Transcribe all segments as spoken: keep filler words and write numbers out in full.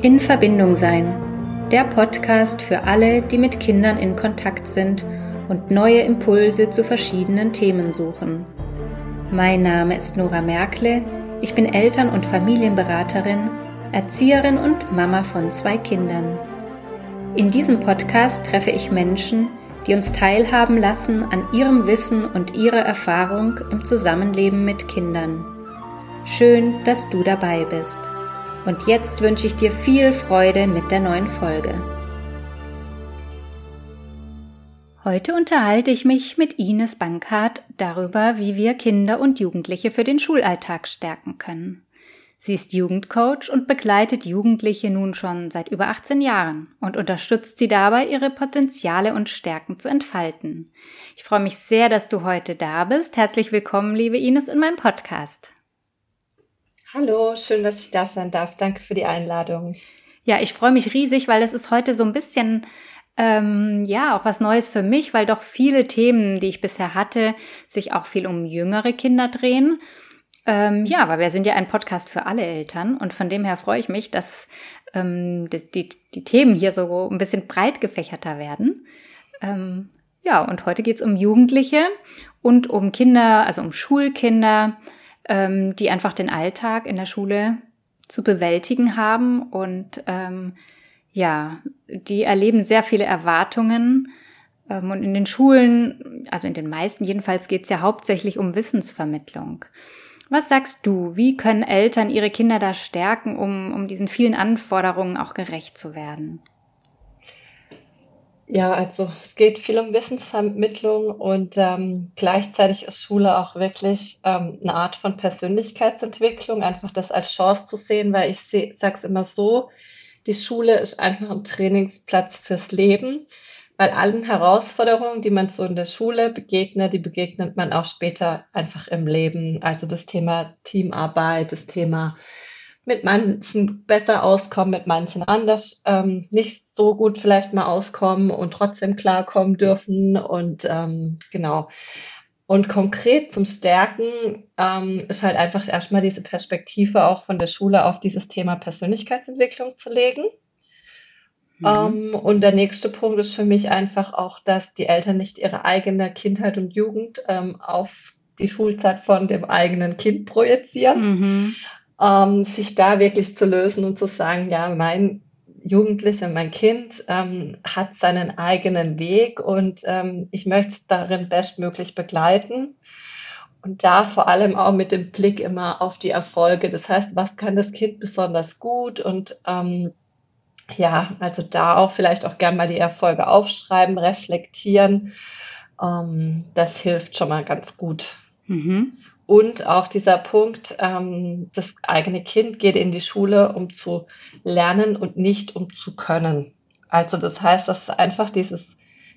In Verbindung sein, der Podcast für alle, die mit Kindern in Kontakt sind und neue Impulse zu verschiedenen Themen suchen. Mein Name ist Nora Merkle, ich bin Eltern- und Familienberaterin, Erzieherin und Mama von zwei Kindern. In diesem Podcast treffe ich Menschen, die uns teilhaben lassen an ihrem Wissen und ihrer Erfahrung im Zusammenleben mit Kindern. Schön, dass du dabei bist. Und jetzt wünsche ich dir viel Freude mit der neuen Folge. Heute unterhalte ich mich mit Ines Bankhardt darüber, wie wir Kinder und Jugendliche für den Schulalltag stärken können. Sie ist Jugendcoach und begleitet Jugendliche nun schon seit über achtzehn Jahren und unterstützt sie dabei, ihre Potenziale und Stärken zu entfalten. Ich freue mich sehr, dass du heute da bist. Herzlich willkommen, liebe Ines, in meinem Podcast. Hallo, schön, dass ich da sein darf. Danke für die Einladung. Ja, ich freue mich riesig, weil das ist heute so ein bisschen, ähm, ja, auch was Neues für mich, weil doch viele Themen, die ich bisher hatte, sich auch viel um jüngere Kinder drehen. Ähm, ja, aber wir sind ja ein Podcast für alle Eltern und von dem her freue ich mich, dass ähm, die, die, die Themen hier so ein bisschen breit gefächerter werden. Ähm, ja, und heute geht's um Jugendliche und um Kinder, also um Schulkinder, ähm, die einfach den Alltag in der Schule zu bewältigen haben. Und ähm, ja, die erleben sehr viele Erwartungen. Ähm, und in den Schulen, also in den meisten jedenfalls, geht's ja hauptsächlich um Wissensvermittlung. Was sagst du, wie können Eltern ihre Kinder da stärken, um, um diesen vielen Anforderungen auch gerecht zu werden? Ja, also es geht viel um Wissensvermittlung und ähm, gleichzeitig ist Schule auch wirklich ähm, eine Art von Persönlichkeitsentwicklung, einfach das als Chance zu sehen, weil ich se- sag's immer so, die Schule ist einfach ein Trainingsplatz fürs Leben. Weil allen Herausforderungen, die man so in der Schule begegnet, die begegnet man auch später einfach im Leben. Also das Thema Teamarbeit, das Thema mit manchen besser auskommen, mit manchen anders ähm, nicht so gut vielleicht mal auskommen und trotzdem klarkommen dürfen. Und ähm, genau. Und konkret zum Stärken ähm, ist halt einfach erstmal diese Perspektive auch von der Schule auf dieses Thema Persönlichkeitsentwicklung zu legen. Um, und der nächste Punkt ist für mich einfach auch, dass die Eltern nicht ihre eigene Kindheit und Jugend ähm, auf die Schulzeit von dem eigenen Kind projizieren, mhm. ähm, sich da wirklich zu lösen und zu sagen, ja, mein Jugendlicher, mein Kind ähm, hat seinen eigenen Weg und ähm, ich möchte es darin bestmöglich begleiten. Und da vor allem auch mit dem Blick immer auf die Erfolge. Das heißt, was kann das Kind besonders gut und ähm, ja, also da auch vielleicht auch gerne mal die Erfolge aufschreiben, reflektieren. Ähm, das hilft schon mal ganz gut. Mhm. Und auch dieser Punkt, ähm, das eigene Kind geht in die Schule, um zu lernen und nicht um zu können. Also das heißt, dass einfach dieses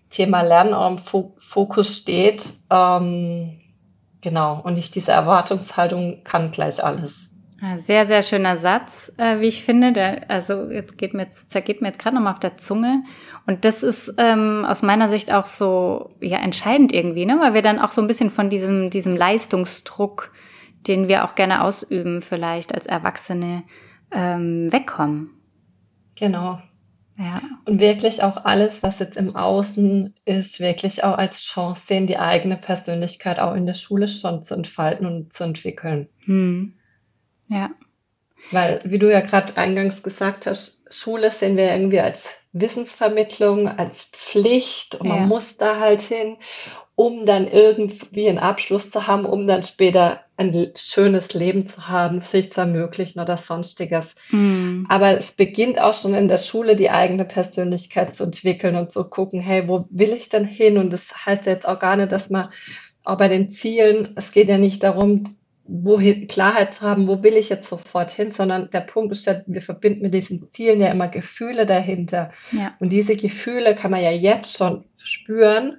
Thema Lernen auch im Fokus steht. Ähm, genau, und nicht diese Erwartungshaltung kann gleich alles. Sehr, sehr schöner Satz, äh, wie ich finde. Der, also jetzt geht mir jetzt, zergeht mir jetzt gerade nochmal auf der Zunge. Und das ist ähm, aus meiner Sicht auch so ja entscheidend irgendwie, ne? Weil wir dann auch so ein bisschen von diesem, diesem Leistungsdruck, den wir auch gerne ausüben, vielleicht als Erwachsene, ähm, wegkommen. Genau. Ja. Und wirklich auch alles, was jetzt im Außen ist, wirklich auch als Chance sehen, die eigene Persönlichkeit auch in der Schule schon zu entfalten und zu entwickeln. Hm. Ja. Weil, wie du ja gerade eingangs gesagt hast, Schule sehen wir irgendwie als Wissensvermittlung, als Pflicht und man ja. muss da halt hin, um dann irgendwie einen Abschluss zu haben, um dann später ein schönes Leben zu haben, sich zu ermöglichen oder sonstiges. Mhm. Aber es beginnt auch schon in der Schule, die eigene Persönlichkeit zu entwickeln und zu gucken, hey, wo will ich denn hin? Und das heißt jetzt auch gar nicht, dass man auch bei den Zielen, es geht ja nicht darum, wohin Klarheit zu haben, wo will ich jetzt sofort hin, sondern der Punkt ist, wir verbinden mit diesen Zielen ja immer Gefühle dahinter. Ja. Und diese Gefühle kann man ja jetzt schon spüren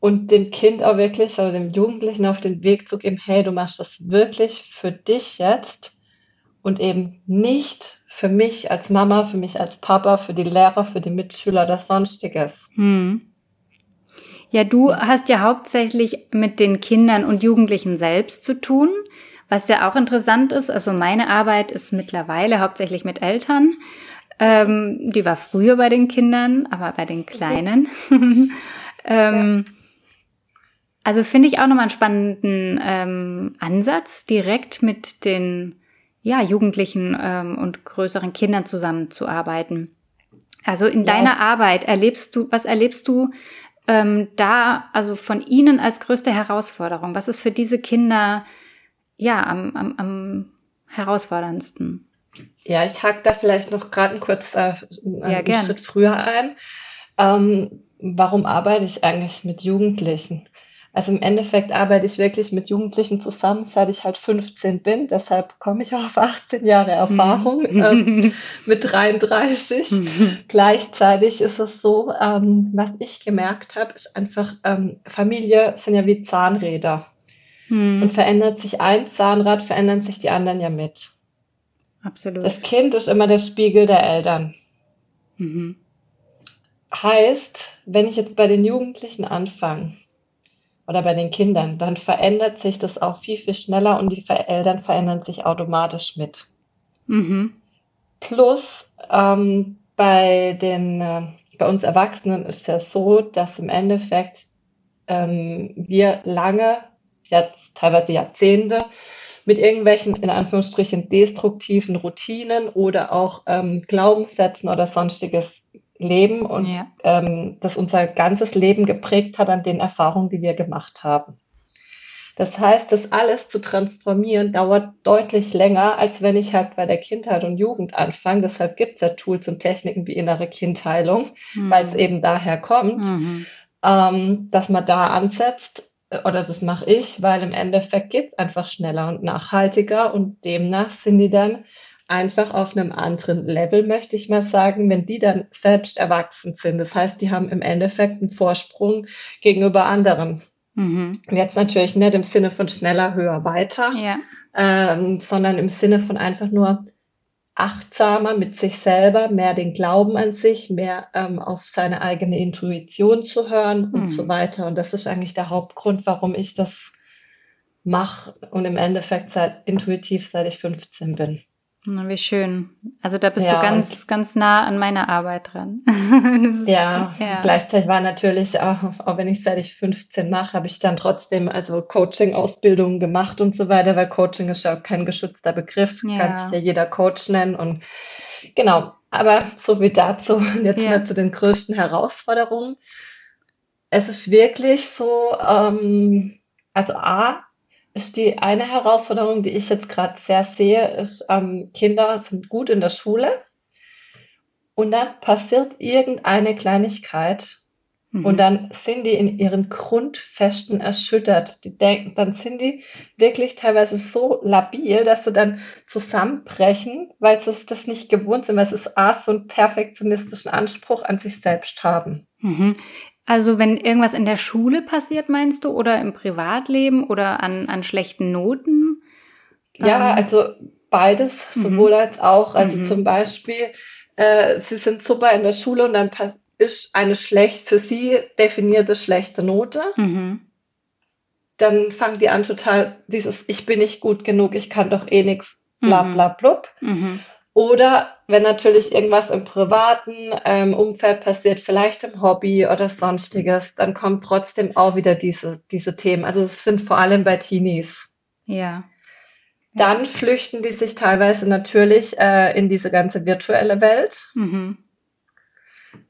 und dem Kind auch wirklich oder dem Jugendlichen auf den Weg zu geben, hey, du machst das wirklich für dich jetzt und eben nicht für mich als Mama, für mich als Papa, für die Lehrer, für die Mitschüler oder Sonstiges. Hm. Ja, du hast ja hauptsächlich mit den Kindern und Jugendlichen selbst zu tun. Was ja auch interessant ist, also meine Arbeit ist mittlerweile hauptsächlich mit Eltern. Ähm, die war früher bei den Kindern, aber bei den Kleinen. Okay. ähm, ja. Also finde ich auch nochmal einen spannenden ähm, Ansatz, direkt mit den ja, Jugendlichen ähm, und größeren Kindern zusammenzuarbeiten. Also in ja. deiner Arbeit erlebst du, was erlebst du ähm, da, also von ihnen als größte Herausforderung? Was ist für diese Kinder ja am, am, am herausforderndsten? Ja, ich hake da vielleicht noch gerade einen kurzen äh, einen ja, Schritt früher ein. Ähm, warum arbeite ich eigentlich mit Jugendlichen? Also im Endeffekt arbeite ich wirklich mit Jugendlichen zusammen, seit ich halt fünfzehn bin. Deshalb komme ich auch auf achtzehn Jahre Erfahrung ähm, mit dreiunddreißig. Gleichzeitig ist es so, ähm, was ich gemerkt habe, ist einfach, ähm, Familie sind ja wie Zahnräder. Mhm. Und verändert sich ein Zahnrad, verändern sich die anderen ja mit. Absolut. Das Kind ist immer der Spiegel der Eltern. Mhm. Heißt, wenn ich jetzt bei den Jugendlichen anfange, oder bei den Kindern, dann verändert sich das auch viel, viel schneller und die Eltern verändern sich automatisch mit. Mhm. Plus, ähm, bei den, äh, bei uns Erwachsenen ist ja so, dass im Endeffekt ähm, wir lange, jetzt teilweise Jahrzehnte, mit irgendwelchen, in Anführungsstrichen, destruktiven Routinen oder auch ähm, Glaubenssätzen oder sonstiges leben und ja. ähm, das unser ganzes Leben geprägt hat an den Erfahrungen, die wir gemacht haben. Das heißt, das alles zu transformieren, dauert deutlich länger, als wenn ich halt bei der Kindheit und Jugend anfange. Deshalb gibt es ja Tools und Techniken wie innere Kindheilung, mhm. weil es eben daher kommt, mhm. ähm, dass man da ansetzt, oder das mache ich, weil im Endeffekt geht es einfach schneller und nachhaltiger und demnach sind die dann einfach auf einem anderen Level, möchte ich mal sagen, wenn die dann selbst erwachsen sind. Das heißt, die haben im Endeffekt einen Vorsprung gegenüber anderen. Mhm. Jetzt natürlich nicht im Sinne von schneller, höher, weiter, ja. ähm, sondern im Sinne von einfach nur achtsamer mit sich selber, mehr den Glauben an sich, mehr ähm, auf seine eigene Intuition zu hören mhm. und so weiter. Und das ist eigentlich der Hauptgrund, warum ich das mache und im Endeffekt seit, intuitiv seit ich fünfzehn bin. Wie schön. Also da bist ja, du ganz, ganz nah an meiner Arbeit dran. Das ist, ja, ja, gleichzeitig war natürlich, auch, auch wenn ich seit ich fünfzehn mache, habe ich dann trotzdem also Coaching-Ausbildungen gemacht und so weiter, weil Coaching ist ja auch kein geschützter Begriff, ja. kann sich ja jeder Coach nennen und genau, aber so wie dazu, jetzt ja. mal zu den größten Herausforderungen. Es ist wirklich so, ähm, also A, ist die eine Herausforderung, die ich jetzt gerade sehr sehe, ist, ähm, Kinder sind gut in der Schule und dann passiert irgendeine Kleinigkeit mhm. und dann sind die in ihren Grundfesten erschüttert. Die denken, dann sind die wirklich teilweise so labil, dass sie dann zusammenbrechen, weil sie das nicht gewohnt sind, weil sie so einen perfektionistischen Anspruch an sich selbst haben. Mhm. Also wenn irgendwas in der Schule passiert, meinst du, oder im Privatleben oder an, an schlechten Noten? Ja, ähm. also beides, sowohl mhm. als auch. Also mhm. zum Beispiel, äh, sie sind super in der Schule und dann ist eine schlecht für sie definierte schlechte Note. Mhm. Dann fangen die an total dieses, ich bin nicht gut genug, ich kann doch eh nichts, bla bla blub. Mhm. Oder wenn natürlich irgendwas im privaten ähm, Umfeld passiert, vielleicht im Hobby oder sonstiges, dann kommen trotzdem auch wieder diese, diese Themen. Also es sind vor allem bei Teenies. Ja. Dann ja. flüchten die sich teilweise natürlich äh, in diese ganze virtuelle Welt. Mhm.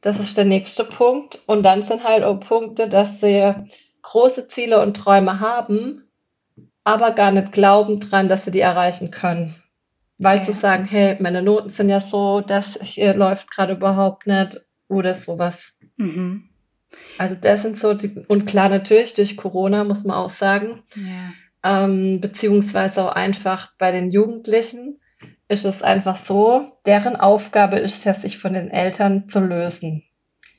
Das ist der nächste Punkt. Und dann sind halt auch Punkte, dass sie große Ziele und Träume haben, aber gar nicht glauben dran, dass sie die erreichen können. Weil okay. zu sagen, hey, meine Noten sind ja so, das hier läuft gerade überhaupt nicht oder sowas. Mhm. Also das sind so die, und klar natürlich durch Corona muss man auch sagen, ja. ähm, beziehungsweise auch einfach bei den Jugendlichen ist es einfach so, deren Aufgabe ist es ja, sich von den Eltern zu lösen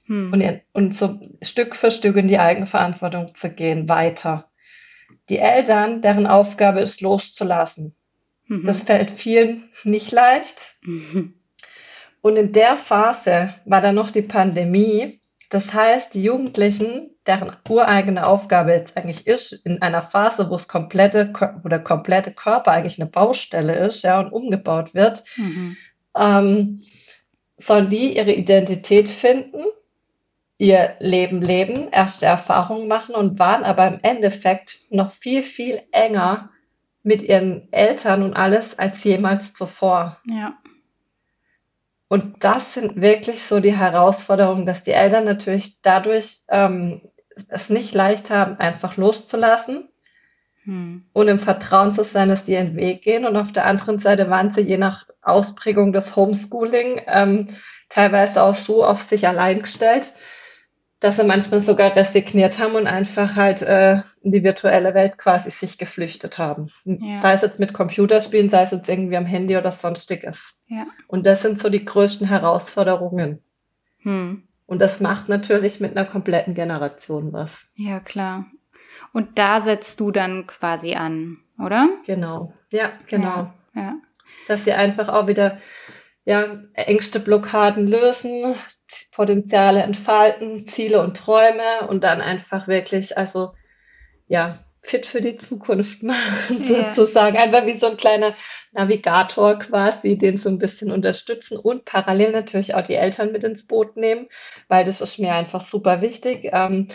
hm. und, ihr, und so Stück für Stück in die Eigenverantwortung zu gehen, weiter. Die Eltern, deren Aufgabe ist loszulassen. Das fällt vielen nicht leicht. Mhm. Und in der Phase war dann noch die Pandemie. Das heißt, die Jugendlichen, deren ureigene Aufgabe jetzt eigentlich ist, in einer Phase, wo, es komplette, wo der komplette Körper eigentlich eine Baustelle ist, ja, und umgebaut wird, mhm. ähm, sollen die ihre Identität finden, ihr Leben leben, erste Erfahrungen machen und waren aber im Endeffekt noch viel, viel enger mit ihren Eltern und alles als jemals zuvor. Ja. Und das sind wirklich so die Herausforderungen, dass die Eltern natürlich dadurch ähm, es nicht leicht haben, einfach loszulassen hm. und im Vertrauen zu sein, dass die ihren Weg gehen. Und auf der anderen Seite waren sie je nach Ausprägung des Homeschooling ähm, teilweise auch so auf sich allein gestellt, dass sie manchmal sogar resigniert haben und einfach halt äh, in die virtuelle Welt quasi sich geflüchtet haben. Ja. Sei es jetzt mit Computerspielen, sei es jetzt irgendwie am Handy oder sonstiges. Ja. Und das sind so die größten Herausforderungen. Hm. Und das macht natürlich mit einer kompletten Generation was. Ja, klar. Und da setzt du dann quasi an, oder? Genau, ja, genau. Ja. Ja. Dass sie einfach auch wieder ja, Ängste, Blockaden lösen, Potenziale entfalten, Ziele und Träume und dann einfach wirklich, also ja, fit für die Zukunft machen, yeah. sozusagen. Einfach wie so ein kleiner Navigator quasi, den so ein bisschen unterstützen und parallel natürlich auch die Eltern mit ins Boot nehmen, weil das ist mir einfach super wichtig. Ähm,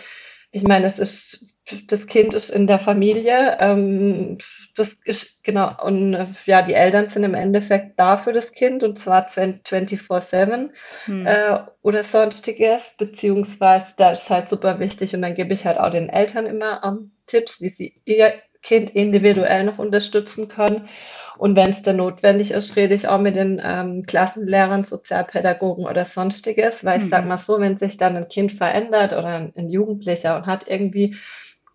ich meine, es ist, das Kind ist in der Familie, ähm, das ist, genau, und ja, die Eltern sind im Endeffekt da für das Kind und zwar vierundzwanzig sieben hm. äh, oder sonstiges, beziehungsweise da ist halt super wichtig und dann gebe ich halt auch den Eltern immer ähm, Tipps, wie sie ihr Kind individuell noch unterstützen können und wenn es dann notwendig ist, rede ich auch mit den ähm, Klassenlehrern, Sozialpädagogen oder sonstiges, weil hm. ich sag mal so, wenn sich dann ein Kind verändert oder ein, ein Jugendlicher und hat irgendwie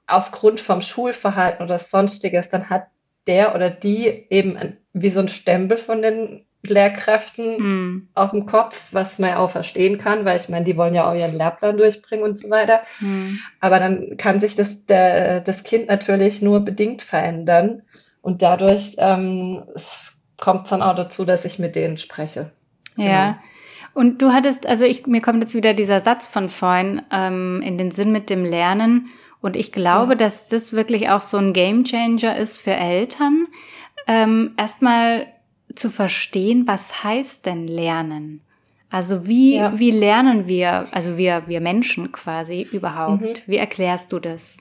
aufgrund vom Schulverhalten oder sonstiges, dann hat der oder die eben wie so ein Stempel von den Lehrkräften mm. auf dem Kopf, was man ja auch verstehen kann, weil ich meine, die wollen ja auch ihren Lehrplan durchbringen und so weiter. Mm. Aber dann kann sich das, der, das Kind natürlich nur bedingt verändern und dadurch ähm, kommt es dann auch dazu, dass ich mit denen spreche. Ja. Genau. Und du hattest, also ich, mir kommt jetzt wieder dieser Satz von vorhin ähm, in den Sinn mit dem Lernen. Und ich glaube, ja. dass das wirklich auch so ein Gamechanger ist für Eltern, ähm, erstmal zu verstehen, was heißt denn Lernen? Also wie, ja. wie lernen wir, also wir, wir Menschen quasi überhaupt? Mhm. Wie erklärst du das?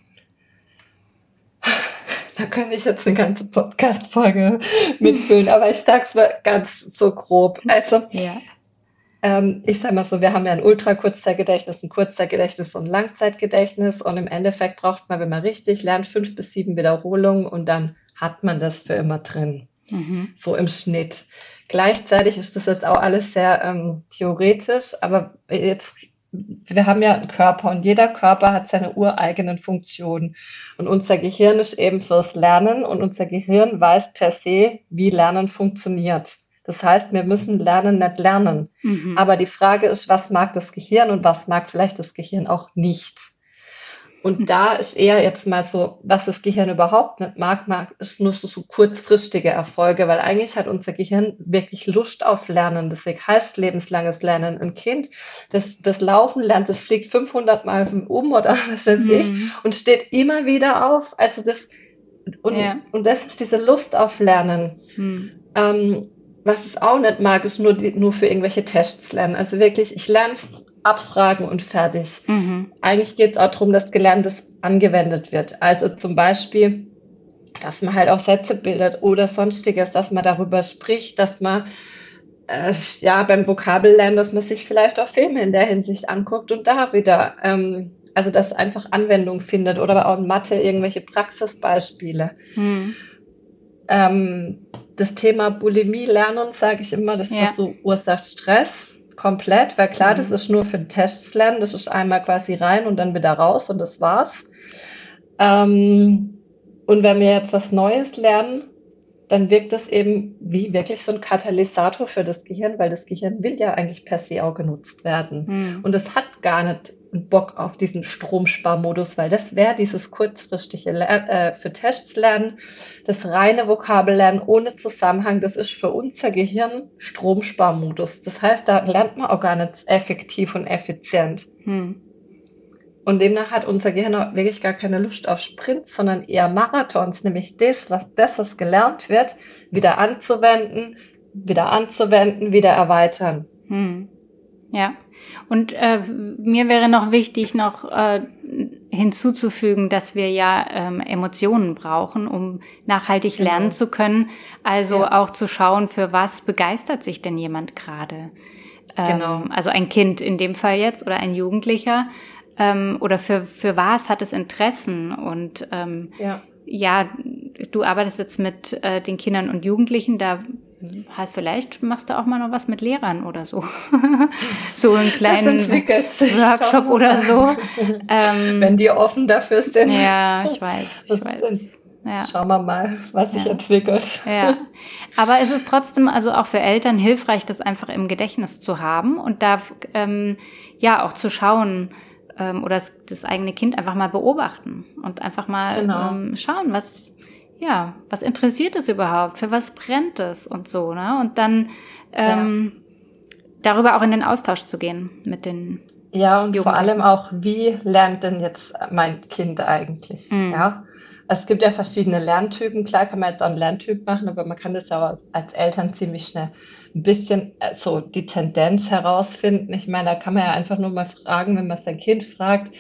Da könnte ich jetzt eine ganze Podcast-Folge mitfüllen, aber ich sag's mal ganz so grob. Also, ja. ich sage mal so, wir haben ja ein Ultrakurzzeitgedächtnis, ein Kurzzeitgedächtnis und ein Langzeitgedächtnis und im Endeffekt braucht man, wenn man richtig lernt, fünf bis sieben Wiederholungen und dann hat man das für immer drin, mhm. so im Schnitt. Gleichzeitig ist das jetzt auch alles sehr ähm, theoretisch, aber jetzt, wir haben ja einen Körper und jeder Körper hat seine ureigenen Funktionen und unser Gehirn ist eben fürs Lernen und unser Gehirn weiß per se, wie Lernen funktioniert. Das heißt, wir müssen lernen, nicht lernen. Mhm. Aber die Frage ist, was mag das Gehirn und was mag vielleicht das Gehirn auch nicht? Und mhm. da ist eher jetzt mal so, was das Gehirn überhaupt nicht mag, mag ist nur so, so kurzfristige Erfolge, weil eigentlich hat unser Gehirn wirklich Lust auf Lernen. Deswegen heißt lebenslanges Lernen. Ein Kind, das, das Laufen lernt, das fliegt fünfhundert Mal um oder was weiß mhm. ich und steht immer wieder auf. Also das, und, ja. und das ist diese Lust auf Lernen. Mhm. Ähm, Was es auch nicht mag, ist nur, die, nur für irgendwelche Tests lernen. Also wirklich, ich lerne, abfragen und fertig. Mhm. Eigentlich geht es auch darum, dass Gelerntes angewendet wird. Also zum Beispiel, dass man halt auch Sätze bildet oder sonstiges, dass man darüber spricht, dass man äh, ja beim Vokabellernen, dass man sich vielleicht auch Filme in der Hinsicht anguckt und da wieder, ähm, also dass einfach Anwendung findet oder auch in Mathe irgendwelche Praxisbeispiele. Mhm. Ähm, das Thema Bulimie lernen, sage ich immer, das ja. so verursacht Stress komplett, weil klar, mhm. das ist nur für den Tests lernen, das ist einmal quasi rein und dann wieder raus und das war's. Ähm, und wenn wir jetzt was Neues lernen, dann wirkt das eben wie wirklich so ein Katalysator für das Gehirn, weil das Gehirn will ja eigentlich per se auch genutzt werden. Mhm. Und es hat gar nicht Bock auf diesen Stromsparmodus, weil das wäre dieses kurzfristige Ler- äh, für Tests lernen, das reine Vokabellernen ohne Zusammenhang, das ist für unser Gehirn Stromsparmodus. Das heißt, da lernt man auch gar nicht effektiv und effizient. Hm. Und demnach hat unser Gehirn wirklich gar keine Lust auf Sprints, sondern eher Marathons, nämlich das, was das, was gelernt wird, wieder anzuwenden, wieder anzuwenden, wieder erweitern. Hm. Ja, und äh, mir wäre noch wichtig, noch äh, hinzuzufügen, dass wir ja ähm, Emotionen brauchen, um nachhaltig genau. lernen zu können. Also ja. auch zu schauen, für was begeistert sich denn jemand gerade? Ähm, genau. Also ein Kind in dem Fall jetzt oder ein Jugendlicher. Ähm, oder für, für was hat es Interessen? Und ähm, ja. ja, du arbeitest jetzt mit äh, den Kindern und Jugendlichen, da halt vielleicht machst du auch mal noch was mit Lehrern oder so. So einen kleinen Workshop oder so. Ähm, Wenn die offen dafür sind. Ja, ich weiß, ich weiß. Ja. Schauen wir mal, was sich ja. entwickelt. Ja. Aber es ist trotzdem also auch für Eltern hilfreich, das einfach im Gedächtnis zu haben und da ähm, ja auch zu schauen, ähm, oder das, das eigene Kind einfach mal beobachten und einfach mal genau. ähm, schauen, was... Ja, was interessiert es überhaupt? Für was brennt es und so, ne? Und dann ähm, ja. darüber auch in den Austausch zu gehen mit den Ja, und vor allem auch, wie lernt denn jetzt mein Kind eigentlich? Mhm. Ja, es gibt ja verschiedene Lerntypen. Klar kann man jetzt auch einen Lerntyp machen, aber man kann das ja als Eltern ziemlich schnell ein bisschen so die Tendenz herausfinden. Ich meine, da kann man ja einfach nur mal fragen, wenn man sein Kind fragt,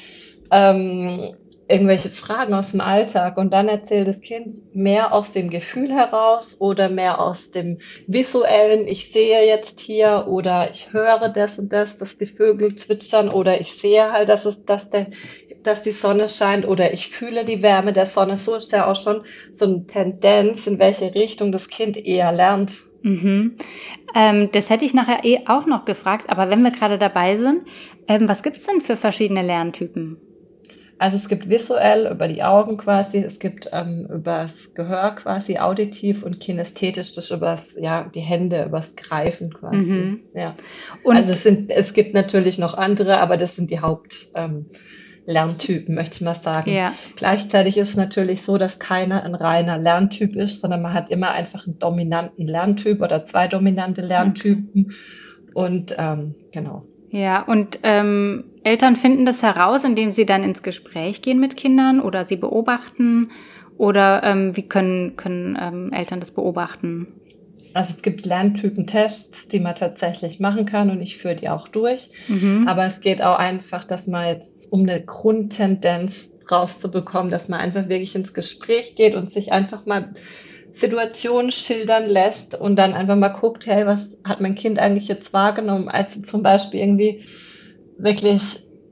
ähm, irgendwelche Fragen aus dem Alltag und dann erzählt das Kind mehr aus dem Gefühl heraus oder mehr aus dem visuellen, ich sehe jetzt hier oder ich höre das und das, dass die Vögel zwitschern oder ich sehe halt, dass es, dass der, dass die Sonne scheint oder ich fühle die Wärme der Sonne. So ist ja auch schon so eine Tendenz, in welche Richtung das Kind eher lernt. Mhm. Ähm, das hätte ich nachher eh auch noch gefragt, aber wenn wir gerade dabei sind, ähm, was gibt's denn für verschiedene Lerntypen? Also es gibt visuell über die Augen quasi, es gibt ähm, über das Gehör quasi auditiv und kinästhetisch, das über ja, die Hände, über das Greifen quasi. Mhm. Ja. Und also es, sind, es gibt natürlich noch andere, aber das sind die Haupt ähm, Lerntypen, möchte ich mal sagen. Ja. Gleichzeitig ist es natürlich so, dass keiner ein reiner Lerntyp ist, sondern man hat immer einfach einen dominanten Lerntyp oder zwei dominante Lerntypen. Mhm. Und ähm, genau. Ja, und ähm, Eltern finden das heraus, indem sie dann ins Gespräch gehen mit Kindern oder sie beobachten oder ähm, wie können, können ähm, Eltern das beobachten? Also es gibt Lerntypentests, die man tatsächlich machen kann und ich führe die auch durch. Mhm. Aber es geht auch einfach, dass man jetzt um eine Grundtendenz rauszubekommen, dass man einfach wirklich ins Gespräch geht und sich einfach mal Situationen schildern lässt und dann einfach mal guckt, hey, was hat mein Kind eigentlich jetzt wahrgenommen, als du zum Beispiel irgendwie wirklich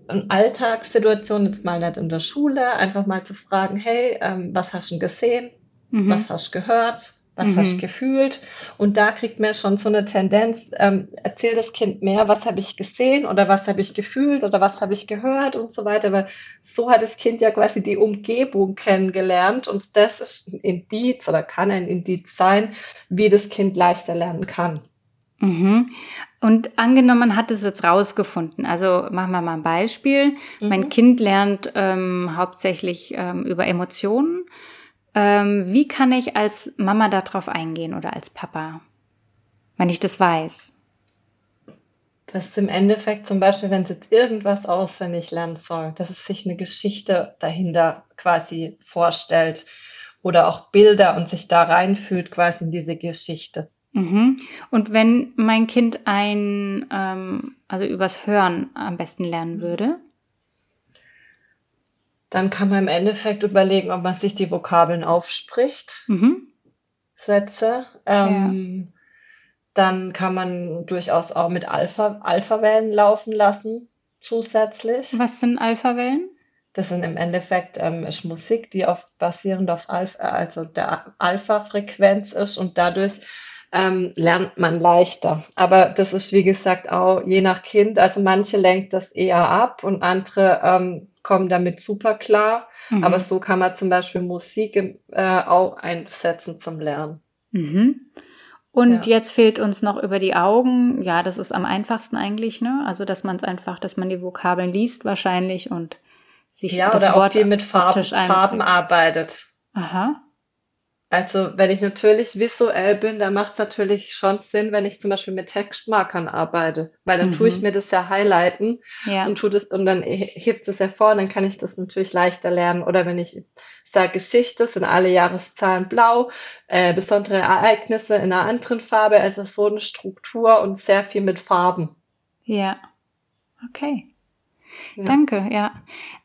eine Alltagssituation, jetzt mal nicht in der Schule, einfach mal zu fragen, hey, ähm, was hast du gesehen, mhm. was hast du gehört, was mhm. hast du gefühlt und da kriegt man schon so eine Tendenz, ähm, erzählt das Kind mehr, was habe ich gesehen oder was habe ich gefühlt oder was habe ich gehört und so weiter, weil so hat das Kind ja quasi die Umgebung kennengelernt und das ist ein Indiz oder kann ein Indiz sein, wie das Kind leichter lernen kann. Mhm. Und angenommen, man hat es jetzt rausgefunden, also machen wir mal ein Beispiel, mhm. mein Kind lernt ähm, hauptsächlich ähm, über Emotionen. Wie kann ich als Mama darauf eingehen oder als Papa, wenn ich das weiß? Das ist im Endeffekt zum Beispiel, wenn es jetzt irgendwas auswendig lernen soll, dass es sich eine Geschichte dahinter quasi vorstellt oder auch Bilder und sich da reinfühlt quasi in diese Geschichte. Mhm. Und wenn mein Kind ein, ähm, also übers Hören am besten lernen würde? Dann kann man im Endeffekt überlegen, ob man sich die Vokabeln aufspricht, mhm. Sätze. Ähm, ja. Dann kann man durchaus auch mit Alpha, Alpha-Wellen laufen lassen, zusätzlich. Was sind Alpha-Wellen? Das sind im Endeffekt ähm, ist Musik, die auf, basierend auf Alpha, also der Alpha-Frequenz ist und dadurch ähm, lernt man leichter. Aber das ist, wie gesagt, auch je nach Kind. Also manche lenkt das eher ab und andere ähm, kommen damit super klar, mhm. aber so kann man zum Beispiel Musik äh, auch einsetzen zum Lernen. Mhm. Und ja. jetzt fehlt uns noch über die Augen, ja, das ist am einfachsten eigentlich, ne? Also dass man es einfach, dass man die Vokabeln liest wahrscheinlich und sich ja, das Wort optisch einbringt. Ja, oder auch die mit Farben, Farben arbeitet. Aha. Also wenn ich natürlich visuell bin, dann macht es natürlich schon Sinn, wenn ich zum Beispiel mit Textmarkern arbeite, weil dann mhm. tue ich mir das ja highlighten ja. und tue das, und dann hebt es hervor, dann kann ich das natürlich leichter lernen. Oder wenn ich sage Geschichte, sind alle Jahreszahlen blau, äh, besondere Ereignisse in einer anderen Farbe, also so eine Struktur und sehr viel mit Farben. Ja, okay. Ja. Danke, ja.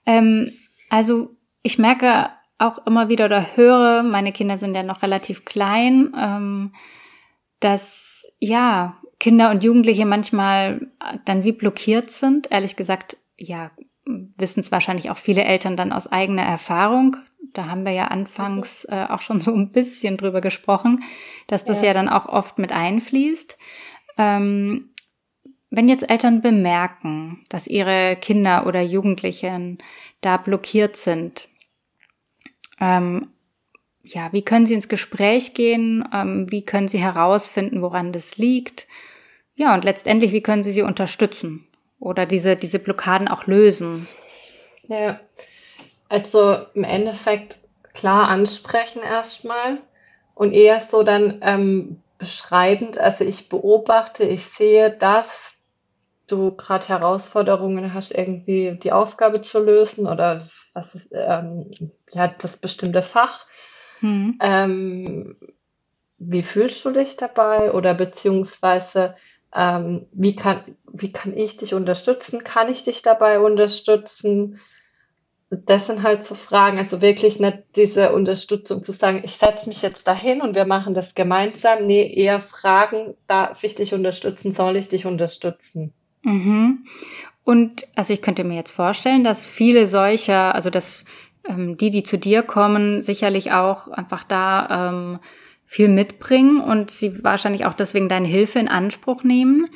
Ähm, also ich merke auch immer wieder oder höre, meine Kinder sind ja noch relativ klein, ähm, dass ja Kinder und Jugendliche manchmal dann wie blockiert sind. Ehrlich gesagt, ja, wissen es wahrscheinlich auch viele Eltern dann aus eigener Erfahrung. Da haben wir ja anfangs äh, auch schon so ein bisschen drüber gesprochen, dass das ja, ja dann auch oft mit einfließt. Ähm, wenn jetzt Eltern bemerken, dass ihre Kinder oder Jugendlichen da blockiert sind, Ähm, ja, wie können Sie ins Gespräch gehen? Ähm, wie können Sie herausfinden, woran das liegt? Ja, und letztendlich, wie können Sie sie unterstützen oder diese, diese Blockaden auch lösen? Ja, also im Endeffekt klar ansprechen erstmal und eher so dann ähm, beschreibend. Also ich beobachte, ich sehe, dass du gerade Herausforderungen hast, irgendwie die Aufgabe zu lösen oder was ist, ähm, ja, das bestimmte Fach. Hm. Ähm, wie fühlst du dich dabei? Oder beziehungsweise, ähm, wie kann, wie kann ich dich unterstützen? Kann ich dich dabei unterstützen? Das sind halt so Fragen. Also wirklich nicht diese Unterstützung zu sagen, ich setze mich jetzt dahin und wir machen das gemeinsam. Nee, eher Fragen, darf ich dich unterstützen? Soll ich dich unterstützen? Mhm. Und also ich könnte mir jetzt vorstellen, dass viele solcher, also dass ähm, die, die zu dir kommen, sicherlich auch einfach da ähm, viel mitbringen und sie wahrscheinlich auch deswegen deine Hilfe in Anspruch nehmen.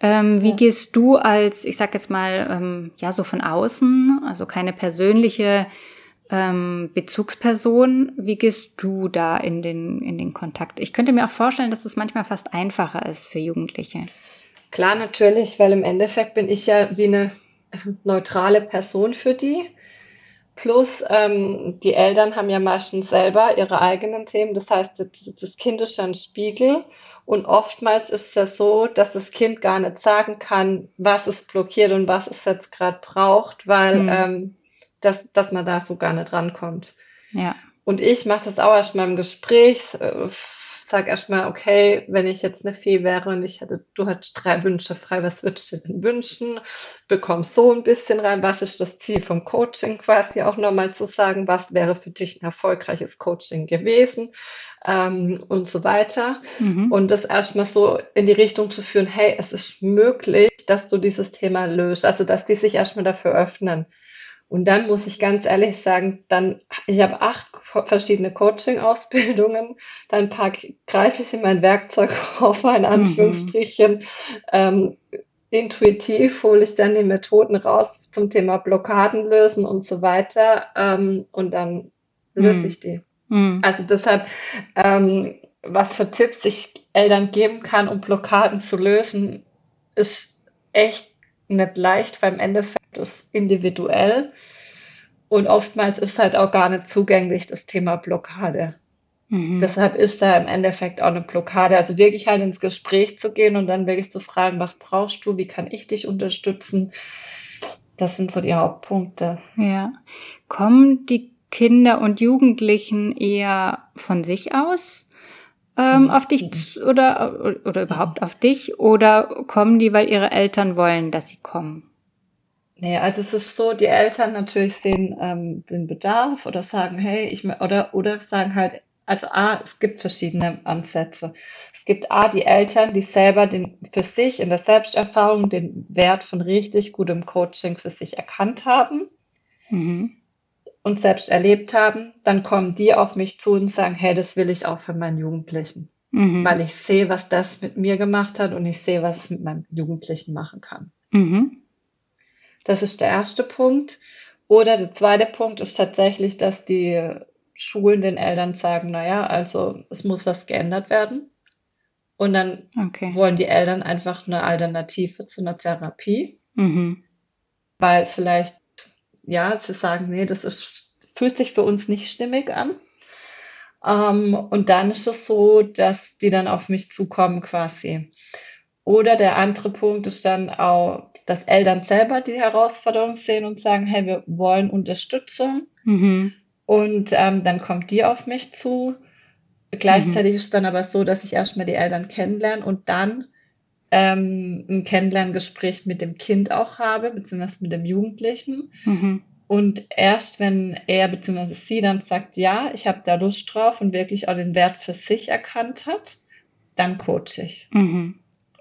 Ähm, wie ja. gehst du als, ich sag jetzt mal, ähm, ja so von außen, also keine persönliche ähm, Bezugsperson, wie gehst du da in den in den Kontakt? Ich könnte mir auch vorstellen, dass das manchmal fast einfacher ist für Jugendliche. Klar, natürlich, weil im Endeffekt bin ich ja wie eine neutrale Person für die. Plus, ähm, die Eltern haben ja meistens selber ihre eigenen Themen. Das heißt, das, das Kind ist ja ein Spiegel. Und oftmals ist es ja so, dass das Kind gar nicht sagen kann, was es blockiert und was es jetzt gerade braucht, weil mhm. ähm, dass, dass man da so gar nicht rankommt. Ja. Und ich mache das auch erstmal im Gespräch. Äh, Sag erstmal, okay, wenn ich jetzt eine Fee wäre und ich hätte, du hättest drei Wünsche frei, was würdest du denn wünschen? Bekommst so ein bisschen rein, was ist das Ziel vom Coaching quasi auch nochmal zu sagen, was wäre für dich ein erfolgreiches Coaching gewesen ähm, und so weiter. Mhm. Und das erstmal so in die Richtung zu führen, hey, es ist möglich, dass du dieses Thema löst, also dass die sich erstmal dafür öffnen. Und dann muss ich ganz ehrlich sagen, dann ich habe acht verschiedene Coaching-Ausbildungen, dann pack, greife ich in mein Werkzeugkoffer, in Anführungsstrichen, mhm. ähm, intuitiv hole ich dann die Methoden raus zum Thema Blockaden lösen und so weiter ähm, und dann löse mhm. ich die. Mhm. Also deshalb, ähm, was für Tipps ich Eltern geben kann, um Blockaden zu lösen, ist echt nicht leicht, weil im Endeffekt ist individuell und oftmals ist halt auch gar nicht zugänglich das Thema Blockade. Mhm. Deshalb ist da im Endeffekt auch eine Blockade. Also wirklich halt ins Gespräch zu gehen und dann wirklich zu fragen, was brauchst du, wie kann ich dich unterstützen? Das sind so die Hauptpunkte. Ja. Kommen die Kinder und Jugendlichen eher von sich aus? Auf dich oder oder überhaupt auf dich? Oder kommen die, weil ihre Eltern wollen, dass sie kommen? Nee, also es ist so, die Eltern natürlich sehen ähm, den Bedarf oder sagen, hey, ich oder oder sagen halt, also A, es gibt verschiedene Ansätze. Es gibt A, die Eltern, die selber den für sich in der Selbsterfahrung den Wert von richtig gutem Coaching für sich erkannt haben. Mhm. und selbst erlebt haben, dann kommen die auf mich zu und sagen, hey, das will ich auch für meinen Jugendlichen. Mhm. Weil ich sehe, was das mit mir gemacht hat und ich sehe, was es mit meinem Jugendlichen machen kann. Mhm. Das ist der erste Punkt. Oder der zweite Punkt ist tatsächlich, dass die Schulen den Eltern sagen, naja, also es muss was geändert werden. Und dann okay. wollen die Eltern einfach eine Alternative zu einer Therapie. Mhm. Weil vielleicht ja, sie sagen, nee, das ist, fühlt sich für uns nicht stimmig an. Ähm, und dann ist es so, dass die dann auf mich zukommen quasi. Oder der andere Punkt ist dann auch, dass Eltern selber die Herausforderung sehen und sagen, hey, wir wollen Unterstützung. Mhm. Und ähm, dann kommt die auf mich zu. Gleichzeitig mhm. ist es dann aber so, dass ich erstmal die Eltern kennenlerne und dann ähm, ein Kennenlerngespräch mit dem Kind auch habe, beziehungsweise mit dem Jugendlichen. Mhm. Und erst wenn er beziehungsweise sie dann sagt, ja, ich habe da Lust drauf und wirklich auch den Wert für sich erkannt hat, dann coache ich. Mhm.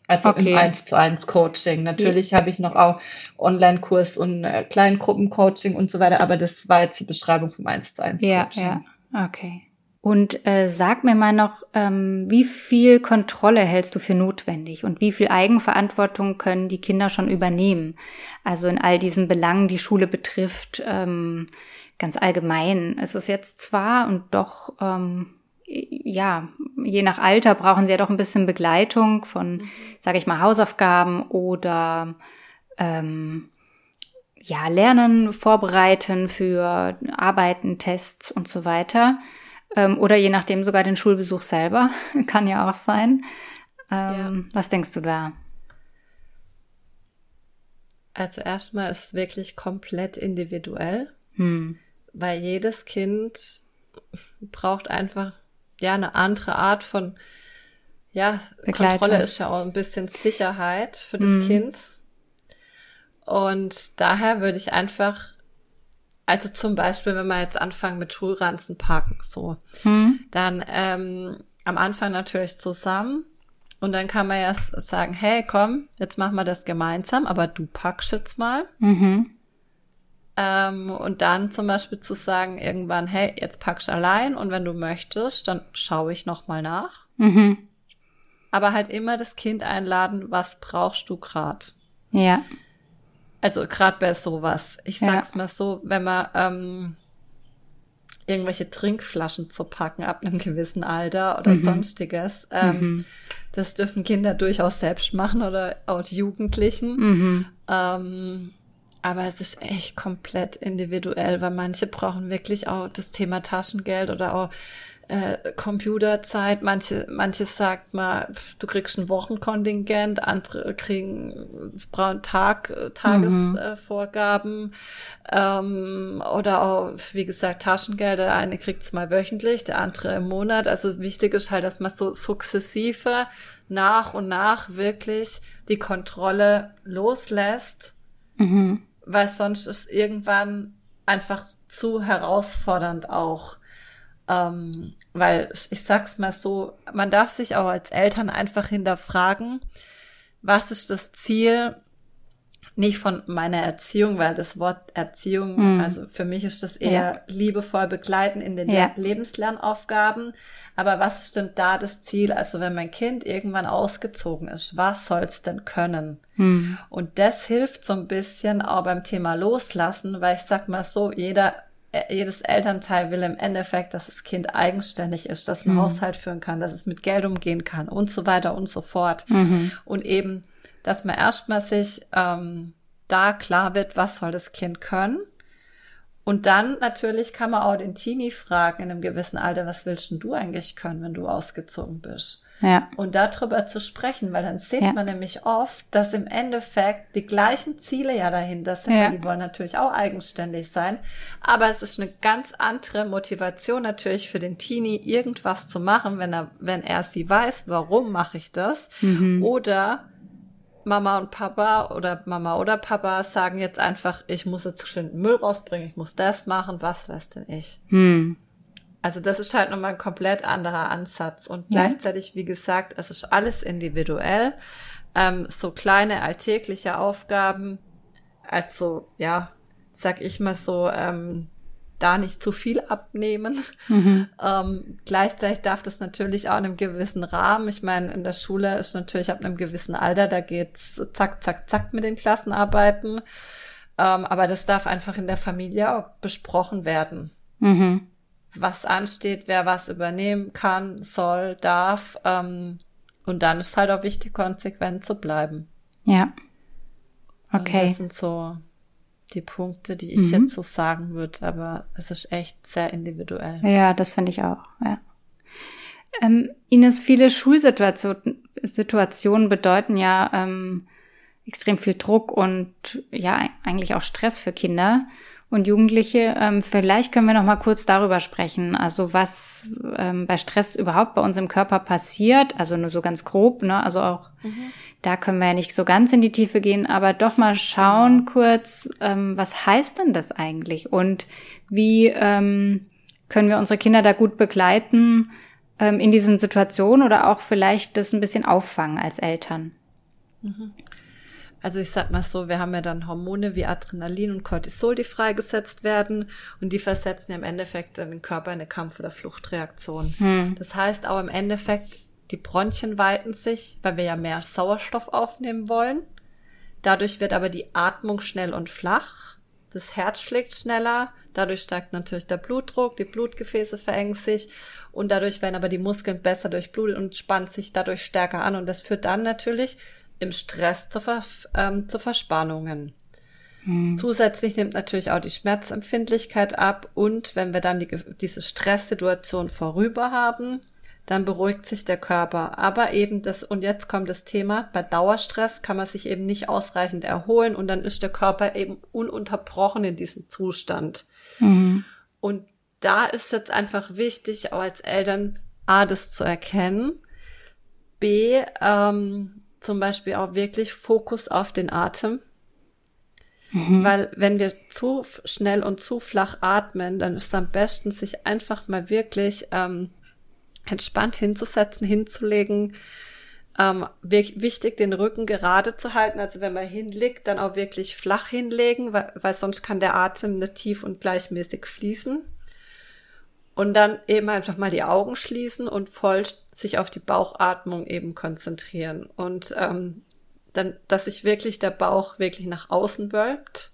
Also okay. Im eins zu eins Coaching. Natürlich ja. habe ich noch auch Online-Kurs und äh, Kleingruppencoaching und so weiter, aber das war jetzt die Beschreibung vom eins zu eins ja, Coaching. Ja, ja, okay. Und äh, sag mir mal noch, ähm, wie viel Kontrolle hältst du für notwendig und wie viel Eigenverantwortung können die Kinder schon übernehmen? Also in all diesen Belangen, die Schule betrifft, ähm, ganz allgemein. Es ist jetzt zwar und doch, ähm, ja, je nach Alter brauchen sie ja doch ein bisschen Begleitung von, mhm. sage ich mal, Hausaufgaben oder ähm, ja, Lernen, Vorbereiten für Arbeiten, Tests und so weiter. Oder je nachdem sogar den Schulbesuch selber, kann ja auch sein. Ähm, ja. Was denkst du da? Also erstmal ist es wirklich komplett individuell, hm. weil jedes Kind braucht einfach ja eine andere Art von, ja, Begleitung. Kontrolle ist ja auch ein bisschen Sicherheit für das hm. Kind. Und daher würde ich einfach Also zum Beispiel, wenn wir jetzt anfangen mit Schulranzen packen, so, hm. dann ähm, am Anfang natürlich zusammen und dann kann man ja sagen, hey, komm, jetzt machen wir das gemeinsam, aber du packst jetzt mal. Mhm. Ähm, und dann zum Beispiel zu sagen irgendwann, hey, jetzt packst du allein und wenn du möchtest, dann schaue ich nochmal nach. Mhm. Aber halt immer das Kind einladen, was brauchst du gerade? Ja. Also gerade bei sowas. Ich sag's ja. mal so, wenn man ähm, irgendwelche Trinkflaschen zu packen ab einem gewissen Alter oder mhm. sonstiges, ähm, mhm. das dürfen Kinder durchaus selbst machen oder auch die Jugendlichen. Mhm. Ähm, aber es ist echt komplett individuell, weil manche brauchen wirklich auch das Thema Taschengeld oder auch äh, Computerzeit. Manche, manches sagt mal, du kriegst ein Wochenkontingent, andere kriegen brauchen Tag, Tagesvorgaben mhm. äh, ähm, oder auch, wie gesagt, Taschengeld. Der eine kriegt es mal wöchentlich, der andere im Monat. Also wichtig ist halt, dass man so sukzessive nach und nach wirklich die Kontrolle loslässt, mhm. weil sonst ist irgendwann einfach zu herausfordernd auch. Ähm, weil, ich sag's mal so, man darf sich auch als Eltern einfach hinterfragen, was ist das Ziel, nicht von meiner Erziehung, weil das Wort Erziehung, mhm. also für mich ist das eher ja. liebevoll begleiten in den ja. Lebenslernaufgaben, aber was ist denn da das Ziel, also wenn mein Kind irgendwann ausgezogen ist, was soll's denn können? Mhm. Und das hilft so ein bisschen auch beim Thema Loslassen, weil ich sag mal so, jeder Jedes Elternteil will im Endeffekt, dass das Kind eigenständig ist, dass es einen mhm. Haushalt führen kann, dass es mit Geld umgehen kann und so weiter und so fort. Mhm. Und eben, dass man erstmal sich ähm, da klar wird, was soll das Kind können. Und dann natürlich kann man auch den Teenie fragen in einem gewissen Alter, was willst denn du eigentlich können, wenn du ausgezogen bist? Ja. Und darüber zu sprechen, weil dann sieht ja. man nämlich oft, dass im Endeffekt die gleichen Ziele ja dahinter sind. Ja. Die wollen natürlich auch eigenständig sein, aber es ist eine ganz andere Motivation natürlich für den Teenie, irgendwas zu machen, wenn er, wenn er sie weiß, warum mache ich das? Mhm. Oder Mama und Papa oder Mama oder Papa sagen jetzt einfach, ich muss jetzt schön Müll rausbringen, ich muss das machen, was weiß denn ich? Hm. Also das ist halt nochmal ein komplett anderer Ansatz und ja. gleichzeitig, wie gesagt, es ist alles individuell, ähm, so kleine alltägliche Aufgaben, also ja, sag ich mal so, ähm, da nicht zu viel abnehmen. Mhm. Ähm, gleichzeitig darf das natürlich auch in einem gewissen Rahmen, ich meine, in der Schule ist natürlich ab einem gewissen Alter, da geht's zack, zack, zack mit den Klassenarbeiten, ähm, aber das darf einfach in der Familie auch besprochen werden. Mhm. Was ansteht, wer was übernehmen kann, soll, darf, ähm, und dann ist halt auch wichtig, konsequent zu bleiben. Ja, okay. Und das sind so die Punkte, die ich mhm. jetzt so sagen würde, aber es ist echt sehr individuell. Ja, das finde ich auch, ja. Ähm, Ines, viele Schulsituationen bedeuten ja ähm, extrem viel Druck und ja eigentlich auch Stress für Kinder und Jugendliche. Ähm, vielleicht können wir noch mal kurz darüber sprechen, also was ähm, bei Stress überhaupt bei uns im Körper passiert, also nur so ganz grob, ne? Also auch mhm. da können wir ja nicht so ganz in die Tiefe gehen, aber doch mal schauen genau. kurz, ähm, was heißt denn das eigentlich und wie ähm, können wir unsere Kinder da gut begleiten ähm, in diesen Situationen oder auch vielleicht das ein bisschen auffangen als Eltern? Mhm. Also ich sag mal so, wir haben ja dann Hormone wie Adrenalin und Cortisol, die freigesetzt werden und die versetzen im Endeffekt den Körper in eine Kampf- oder Fluchtreaktion. Hm. Das heißt auch im Endeffekt, die Bronchien weiten sich, weil wir ja mehr Sauerstoff aufnehmen wollen. Dadurch wird aber die Atmung schnell und flach, das Herz schlägt schneller, dadurch steigt natürlich der Blutdruck, die Blutgefäße verengen sich und dadurch werden aber die Muskeln besser durchblutet und spannen sich dadurch stärker an und das führt dann natürlich im Stress zu, Ver, ähm, zu Verspannungen. Hm. Zusätzlich nimmt natürlich auch die Schmerzempfindlichkeit ab und wenn wir dann die, diese Stresssituation vorüber haben, dann beruhigt sich der Körper. Aber eben das, und jetzt kommt das Thema, bei Dauerstress kann man sich eben nicht ausreichend erholen und dann ist der Körper eben ununterbrochen in diesem Zustand. Hm. Und da ist jetzt einfach wichtig, auch als Eltern, A, das zu erkennen, B, ähm, zum Beispiel auch wirklich Fokus auf den Atem, mhm. weil wenn wir zu schnell und zu flach atmen, dann ist es am besten, sich einfach mal wirklich ähm, entspannt hinzusetzen, hinzulegen, ähm, wirklich wichtig, den Rücken gerade zu halten, also wenn man hinlegt, dann auch wirklich flach hinlegen, weil, weil sonst kann der Atem nicht tief und gleichmäßig fließen. Und dann eben einfach mal die Augen schließen und voll sich auf die Bauchatmung eben konzentrieren. Und ähm, dann, dass sich wirklich der Bauch wirklich nach außen wölbt.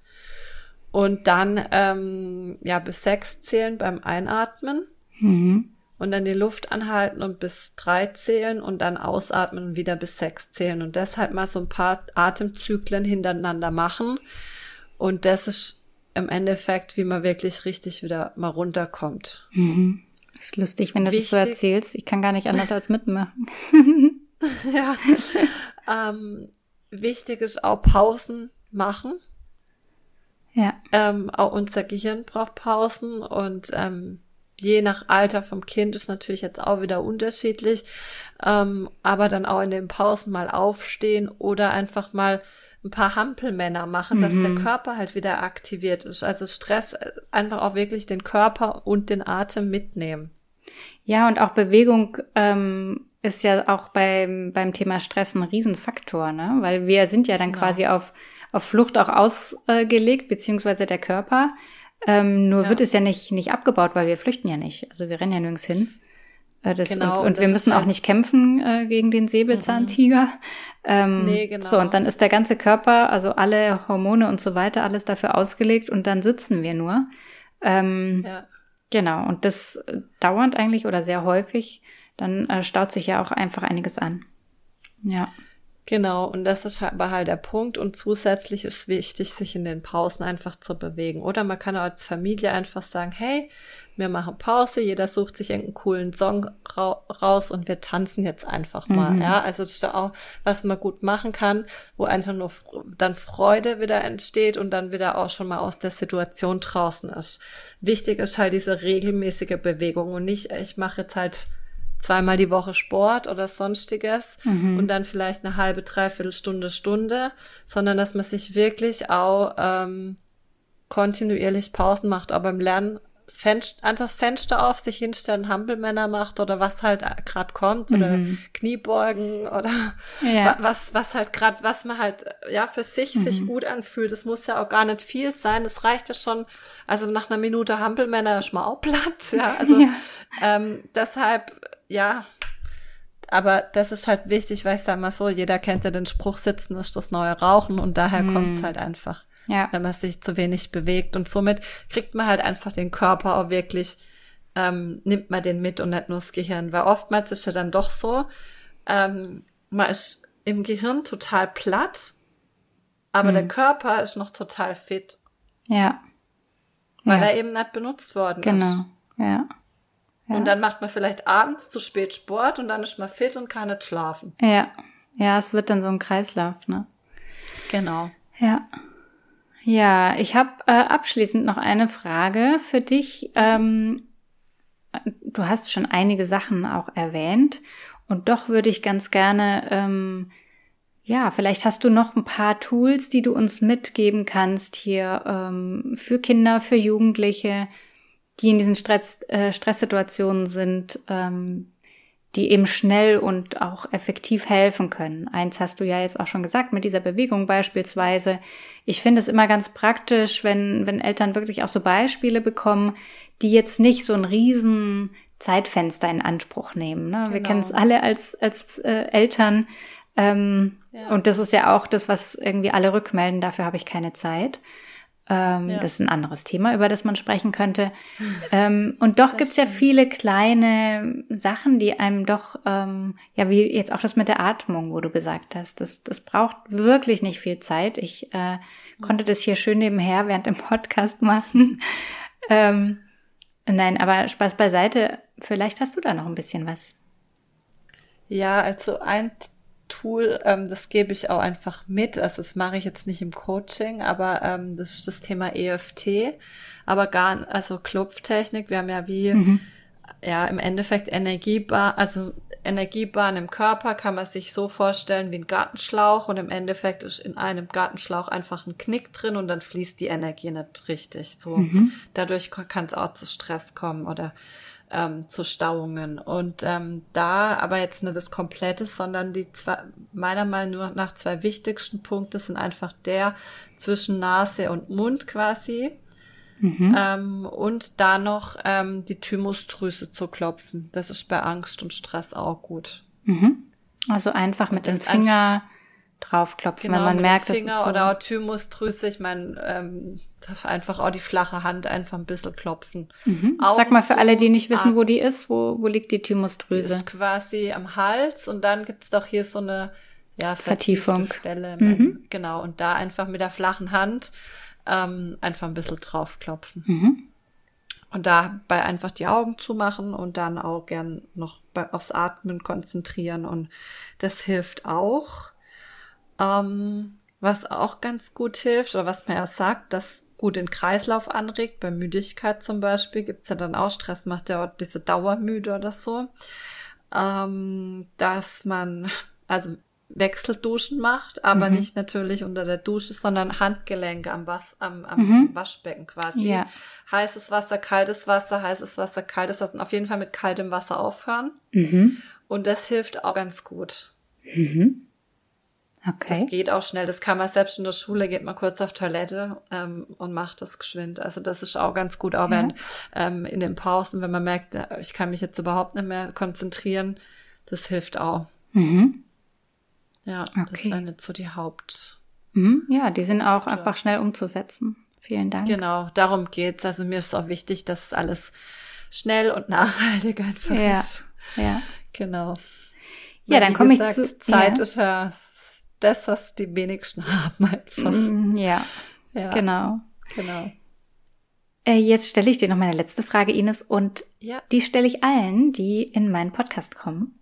Und dann ähm, ja bis sechs zählen beim Einatmen. Mhm. Und dann die Luft anhalten und bis drei zählen und dann ausatmen und wieder bis sechs zählen. Und deshalb mal so ein paar Atemzyklen hintereinander machen. Und das ist im Endeffekt, wie man wirklich richtig wieder mal runterkommt. Mhm. Ist lustig, wenn du Wichtig. das so erzählst. Ich kann gar nicht anders als mitmachen. Ja. Ähm, wichtig ist auch Pausen machen. Ja. Ähm, auch unser Gehirn braucht Pausen und ähm, je nach Alter vom Kind ist natürlich jetzt auch wieder unterschiedlich. Ähm, aber dann auch in den Pausen mal aufstehen oder einfach mal ein paar Hampelmänner machen, dass mhm. der Körper halt wieder aktiviert ist. Also Stress, einfach auch wirklich den Körper und den Atem mitnehmen. Ja, und auch Bewegung ähm, ist ja auch beim, beim Thema Stress ein Riesenfaktor, ne? Weil wir sind ja dann ja. quasi auf, auf Flucht auch ausgelegt, beziehungsweise der Körper. Ähm, nur ja. wird es ja nicht, nicht abgebaut, weil wir flüchten ja nicht. Also wir rennen ja nirgends hin. Das genau, und, und, und wir müssen auch nicht kämpfen äh, gegen den Säbelzahntiger. Mhm. Ähm, nee, genau. So, und dann ist der ganze Körper, also alle Hormone und so weiter, alles dafür ausgelegt und dann sitzen wir nur. Ähm, ja. Genau, und das dauernd eigentlich oder sehr häufig, dann äh, staut sich ja auch einfach einiges an. Ja. Genau, und das ist aber halt der Punkt. Und zusätzlich ist wichtig, sich in den Pausen einfach zu bewegen. Oder man kann auch als Familie einfach sagen, hey, wir machen Pause, jeder sucht sich irgendeinen coolen Song ra- raus und wir tanzen jetzt einfach mal. Mhm. Ja, also das ist ja auch, was man gut machen kann, wo einfach nur f- dann Freude wieder entsteht und dann wieder auch schon mal aus der Situation draußen ist. Wichtig ist halt diese regelmäßige Bewegung und nicht, ich mache jetzt halt zweimal die Woche Sport oder Sonstiges mhm. und dann vielleicht eine halbe, dreiviertel Stunde, Stunde, sondern dass man sich wirklich auch ähm, kontinuierlich Pausen macht, auch beim Lernen Fenster, ans Fenster auf sich hinstellen, Hampelmänner macht oder was halt gerade kommt mhm. oder Kniebeugen oder ja. was was halt gerade, was man halt ja für sich mhm. sich gut anfühlt. Das muss ja auch gar nicht viel sein, das reicht ja schon, also nach einer Minute Hampelmänner ist man auch platt, ja, also ja. Ähm, deshalb ja, aber das ist halt wichtig, weil ich sag mal so, jeder kennt ja den Spruch, sitzen ist das neue Rauchen und daher mm. kommt's halt einfach, ja. wenn man sich zu wenig bewegt und somit kriegt man halt einfach den Körper auch wirklich, ähm, nimmt man den mit und nicht nur das Gehirn, weil oftmals ist ja dann doch so, ähm, man ist im Gehirn total platt, aber mm. der Körper ist noch total fit. Ja. Weil ja. er eben nicht benutzt worden genau. ist. Genau, ja. Ja. Und dann macht man vielleicht abends zu spät Sport und dann ist man fit und kann nicht schlafen. Ja, ja, es wird dann so ein Kreislauf, ne? Genau. Ja, ja. Ich habe äh, abschließend noch eine Frage für dich. Ähm, du hast schon einige Sachen auch erwähnt und doch würde ich ganz gerne, ähm, ja, vielleicht hast du noch ein paar Tools, die du uns mitgeben kannst hier ähm, für Kinder, für Jugendliche, die in diesen Stress, äh, Stresssituationen sind, ähm, die eben schnell und auch effektiv helfen können. Eins hast du ja jetzt auch schon gesagt, mit dieser Bewegung beispielsweise. Ich finde es immer ganz praktisch, wenn wenn Eltern wirklich auch so Beispiele bekommen, die jetzt nicht so ein riesen Zeitfenster in Anspruch nehmen. Ne? Genau. Wir kennen es alle als als äh, Eltern. Ähm, ja. Und das ist ja auch das, was irgendwie alle rückmelden, dafür habe ich keine Zeit. Ähm, ja. Das ist ein anderes Thema, über das man sprechen könnte. Mhm. Ähm, und doch gibt es ja viele kleine Sachen, die einem doch, ähm, ja, wie jetzt auch das mit der Atmung, wo du gesagt hast, das, das braucht wirklich nicht viel Zeit. Ich äh, mhm. konnte das hier schön nebenher während dem Podcast machen. ähm, nein, aber Spaß beiseite, vielleicht hast du da noch ein bisschen was. Ja, also ein Tool, ähm, das gebe ich auch einfach mit, also das mache ich jetzt nicht im Coaching, aber ähm, das ist das Thema E F T, aber gar, also Klopftechnik, wir haben ja wie, mhm. ja im Endeffekt Energiebahn, also Energiebahn im Körper kann man sich so vorstellen wie ein Gartenschlauch und im Endeffekt ist in einem Gartenschlauch einfach ein Knick drin und dann fließt die Energie nicht richtig, so mhm. dadurch kann es auch zu Stress kommen oder Ähm, zu Stauungen und ähm, da aber jetzt nicht das Komplette, sondern die zwei, meiner Meinung nach zwei wichtigsten Punkte sind einfach der zwischen Nase und Mund quasi mhm. ähm, und da noch ähm, die Thymusdrüse zu klopfen. Das ist bei Angst und Stress auch gut. Mhm. Also einfach mit dem Finger draufklopfen, genau, wenn man merkt, dass es so... Oder auch Thymusdrüse, ich meine, ähm, einfach auch die flache Hand einfach ein bisschen klopfen. Mhm. Sag mal für alle, die nicht wissen, wo die ist, wo, wo liegt die Thymusdrüse? Die ist quasi am Hals und dann gibt's doch hier so eine ja, Vertiefung. Stelle. Mhm. Genau, und da einfach mit der flachen Hand ähm, einfach ein bisschen draufklopfen. Mhm. Und dabei einfach die Augen zumachen und dann auch gern noch bei, aufs Atmen konzentrieren und das hilft auch. Ähm, was auch ganz gut hilft, oder was man ja sagt, das gut den Kreislauf anregt, bei Müdigkeit zum Beispiel, gibt's ja dann auch Stress, macht ja auch diese Dauermüde oder so, ähm, dass man also Wechselduschen macht, aber mhm. nicht natürlich unter der Dusche, sondern Handgelenke am, Was- am, am mhm. Waschbecken quasi. Ja. Heißes Wasser, kaltes Wasser, heißes Wasser, kaltes Wasser und auf jeden Fall mit kaltem Wasser aufhören. Mhm. Und das hilft auch ganz gut. Mhm. Okay. Das geht auch schnell, das kann man selbst in der Schule, geht man kurz auf Toilette ähm, und macht das geschwind. Also das ist auch ganz gut, auch ja. wenn ähm, in den Pausen, wenn man merkt, ich kann mich jetzt überhaupt nicht mehr konzentrieren, das hilft auch. Mhm. Ja, okay. Das waren jetzt so die Haupt... Mhm. Ja, die sind auch ja. einfach schnell umzusetzen. Vielen Dank. Genau, darum geht's. Also mir ist auch wichtig, dass alles schnell und nachhaltig einfach ja. ist. Ja, genau. Ja, dann komme ich zu... Zeit ja. ist ja... das, was die wenigsten haben einfach. Ja, ja. genau. genau. Äh, jetzt stelle ich dir noch meine letzte Frage, Ines, und ja. die stelle ich allen, die in meinen Podcast kommen.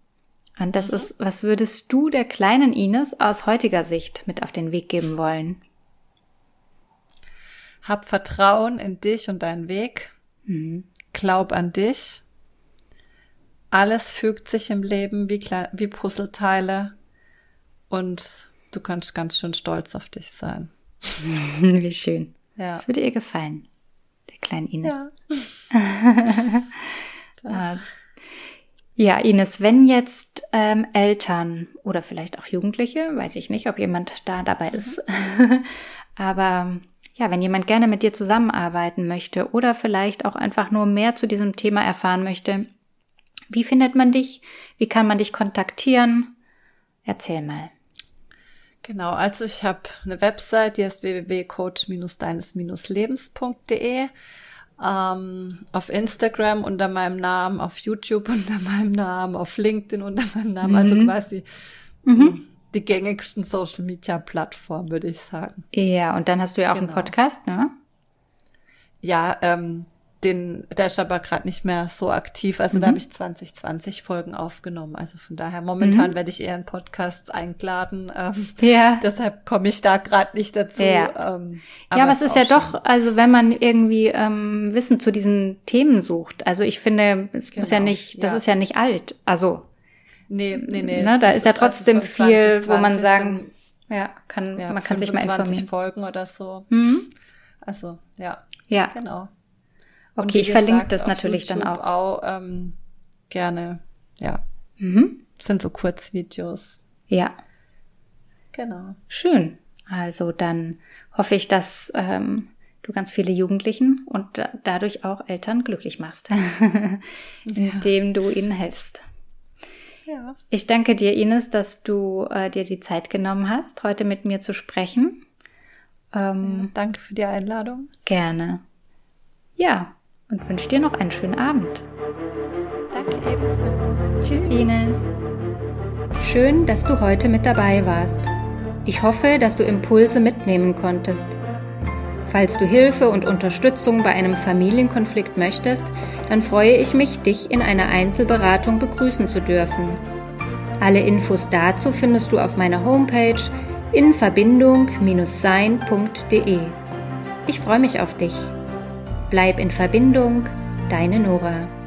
Und das mhm. ist, was würdest du der kleinen Ines aus heutiger Sicht mit auf den Weg geben wollen? Hab Vertrauen in dich und deinen Weg. Mhm. Glaub an dich. Alles fügt sich im Leben wie, Kle- wie Puzzleteile. Und du kannst ganz schön stolz auf dich sein. Wie schön. Ja. Das würde ihr gefallen, der kleinen Ines. Ja, ja Ines, wenn jetzt ähm, Eltern oder vielleicht auch Jugendliche, weiß ich nicht, ob jemand da dabei ist, aber ja, wenn jemand gerne mit dir zusammenarbeiten möchte oder vielleicht auch einfach nur mehr zu diesem Thema erfahren möchte, wie findet man dich? Wie kann man dich kontaktieren? Erzähl mal. Genau, also ich habe eine Website, die heißt w w w punkt coach dash deines lebens punkt d e, ähm, auf Instagram unter meinem Namen, auf YouTube unter meinem Namen, auf LinkedIn unter meinem Namen, mhm. also quasi mhm. die gängigsten Social-Media-Plattformen, würde ich sagen. Ja, und dann hast du ja auch genau. einen Podcast, ne? Ja, ähm, den, der ist aber gerade nicht mehr so aktiv. Also mhm. da habe ich zwanzig, zwanzig Folgen aufgenommen. Also von daher, momentan mhm. werde ich eher in Podcasts eingeladen. Ähm, ja. Deshalb komme ich da gerade nicht dazu. Ja, ähm, aber, ja, aber es ist ja schon. doch, also wenn man irgendwie ähm, Wissen zu diesen Themen sucht. Also ich finde, es genau. muss ja nicht, das ja. ist ja nicht alt. Also nee, nee, nee. Ne, da ist ja trotzdem also viel, zwanzig, zwanzig wo man sagen, sind, ja, kann, ja, man kann sich mal informieren. Folgen oder so. Mhm. Also ja, ja, genau. Okay, ich gesagt, verlinke das natürlich YouTube dann auch. auch ähm, gerne, ja. Mhm. Das sind so Kurzvideos. Ja. Genau. Schön. Also dann hoffe ich, dass ähm, du ganz viele Jugendlichen und da- dadurch auch Eltern glücklich machst, indem ja. du ihnen helfst. Ja. Ich danke dir, Ines, dass du äh, dir die Zeit genommen hast, heute mit mir zu sprechen. Ähm, ja, danke für die Einladung. Gerne. Ja. Und wünsche dir noch einen schönen Abend. Danke ebenso. Tschüss, Ines. Schön, dass du heute mit dabei warst. Ich hoffe, dass du Impulse mitnehmen konntest. Falls du Hilfe und Unterstützung bei einem Familienkonflikt möchtest, dann freue ich mich, dich in einer Einzelberatung begrüßen zu dürfen. Alle Infos dazu findest du auf meiner Homepage in verbindung Bindestrich sein Punkt de. Ich freue mich auf dich. Bleib in Verbindung, deine Nora.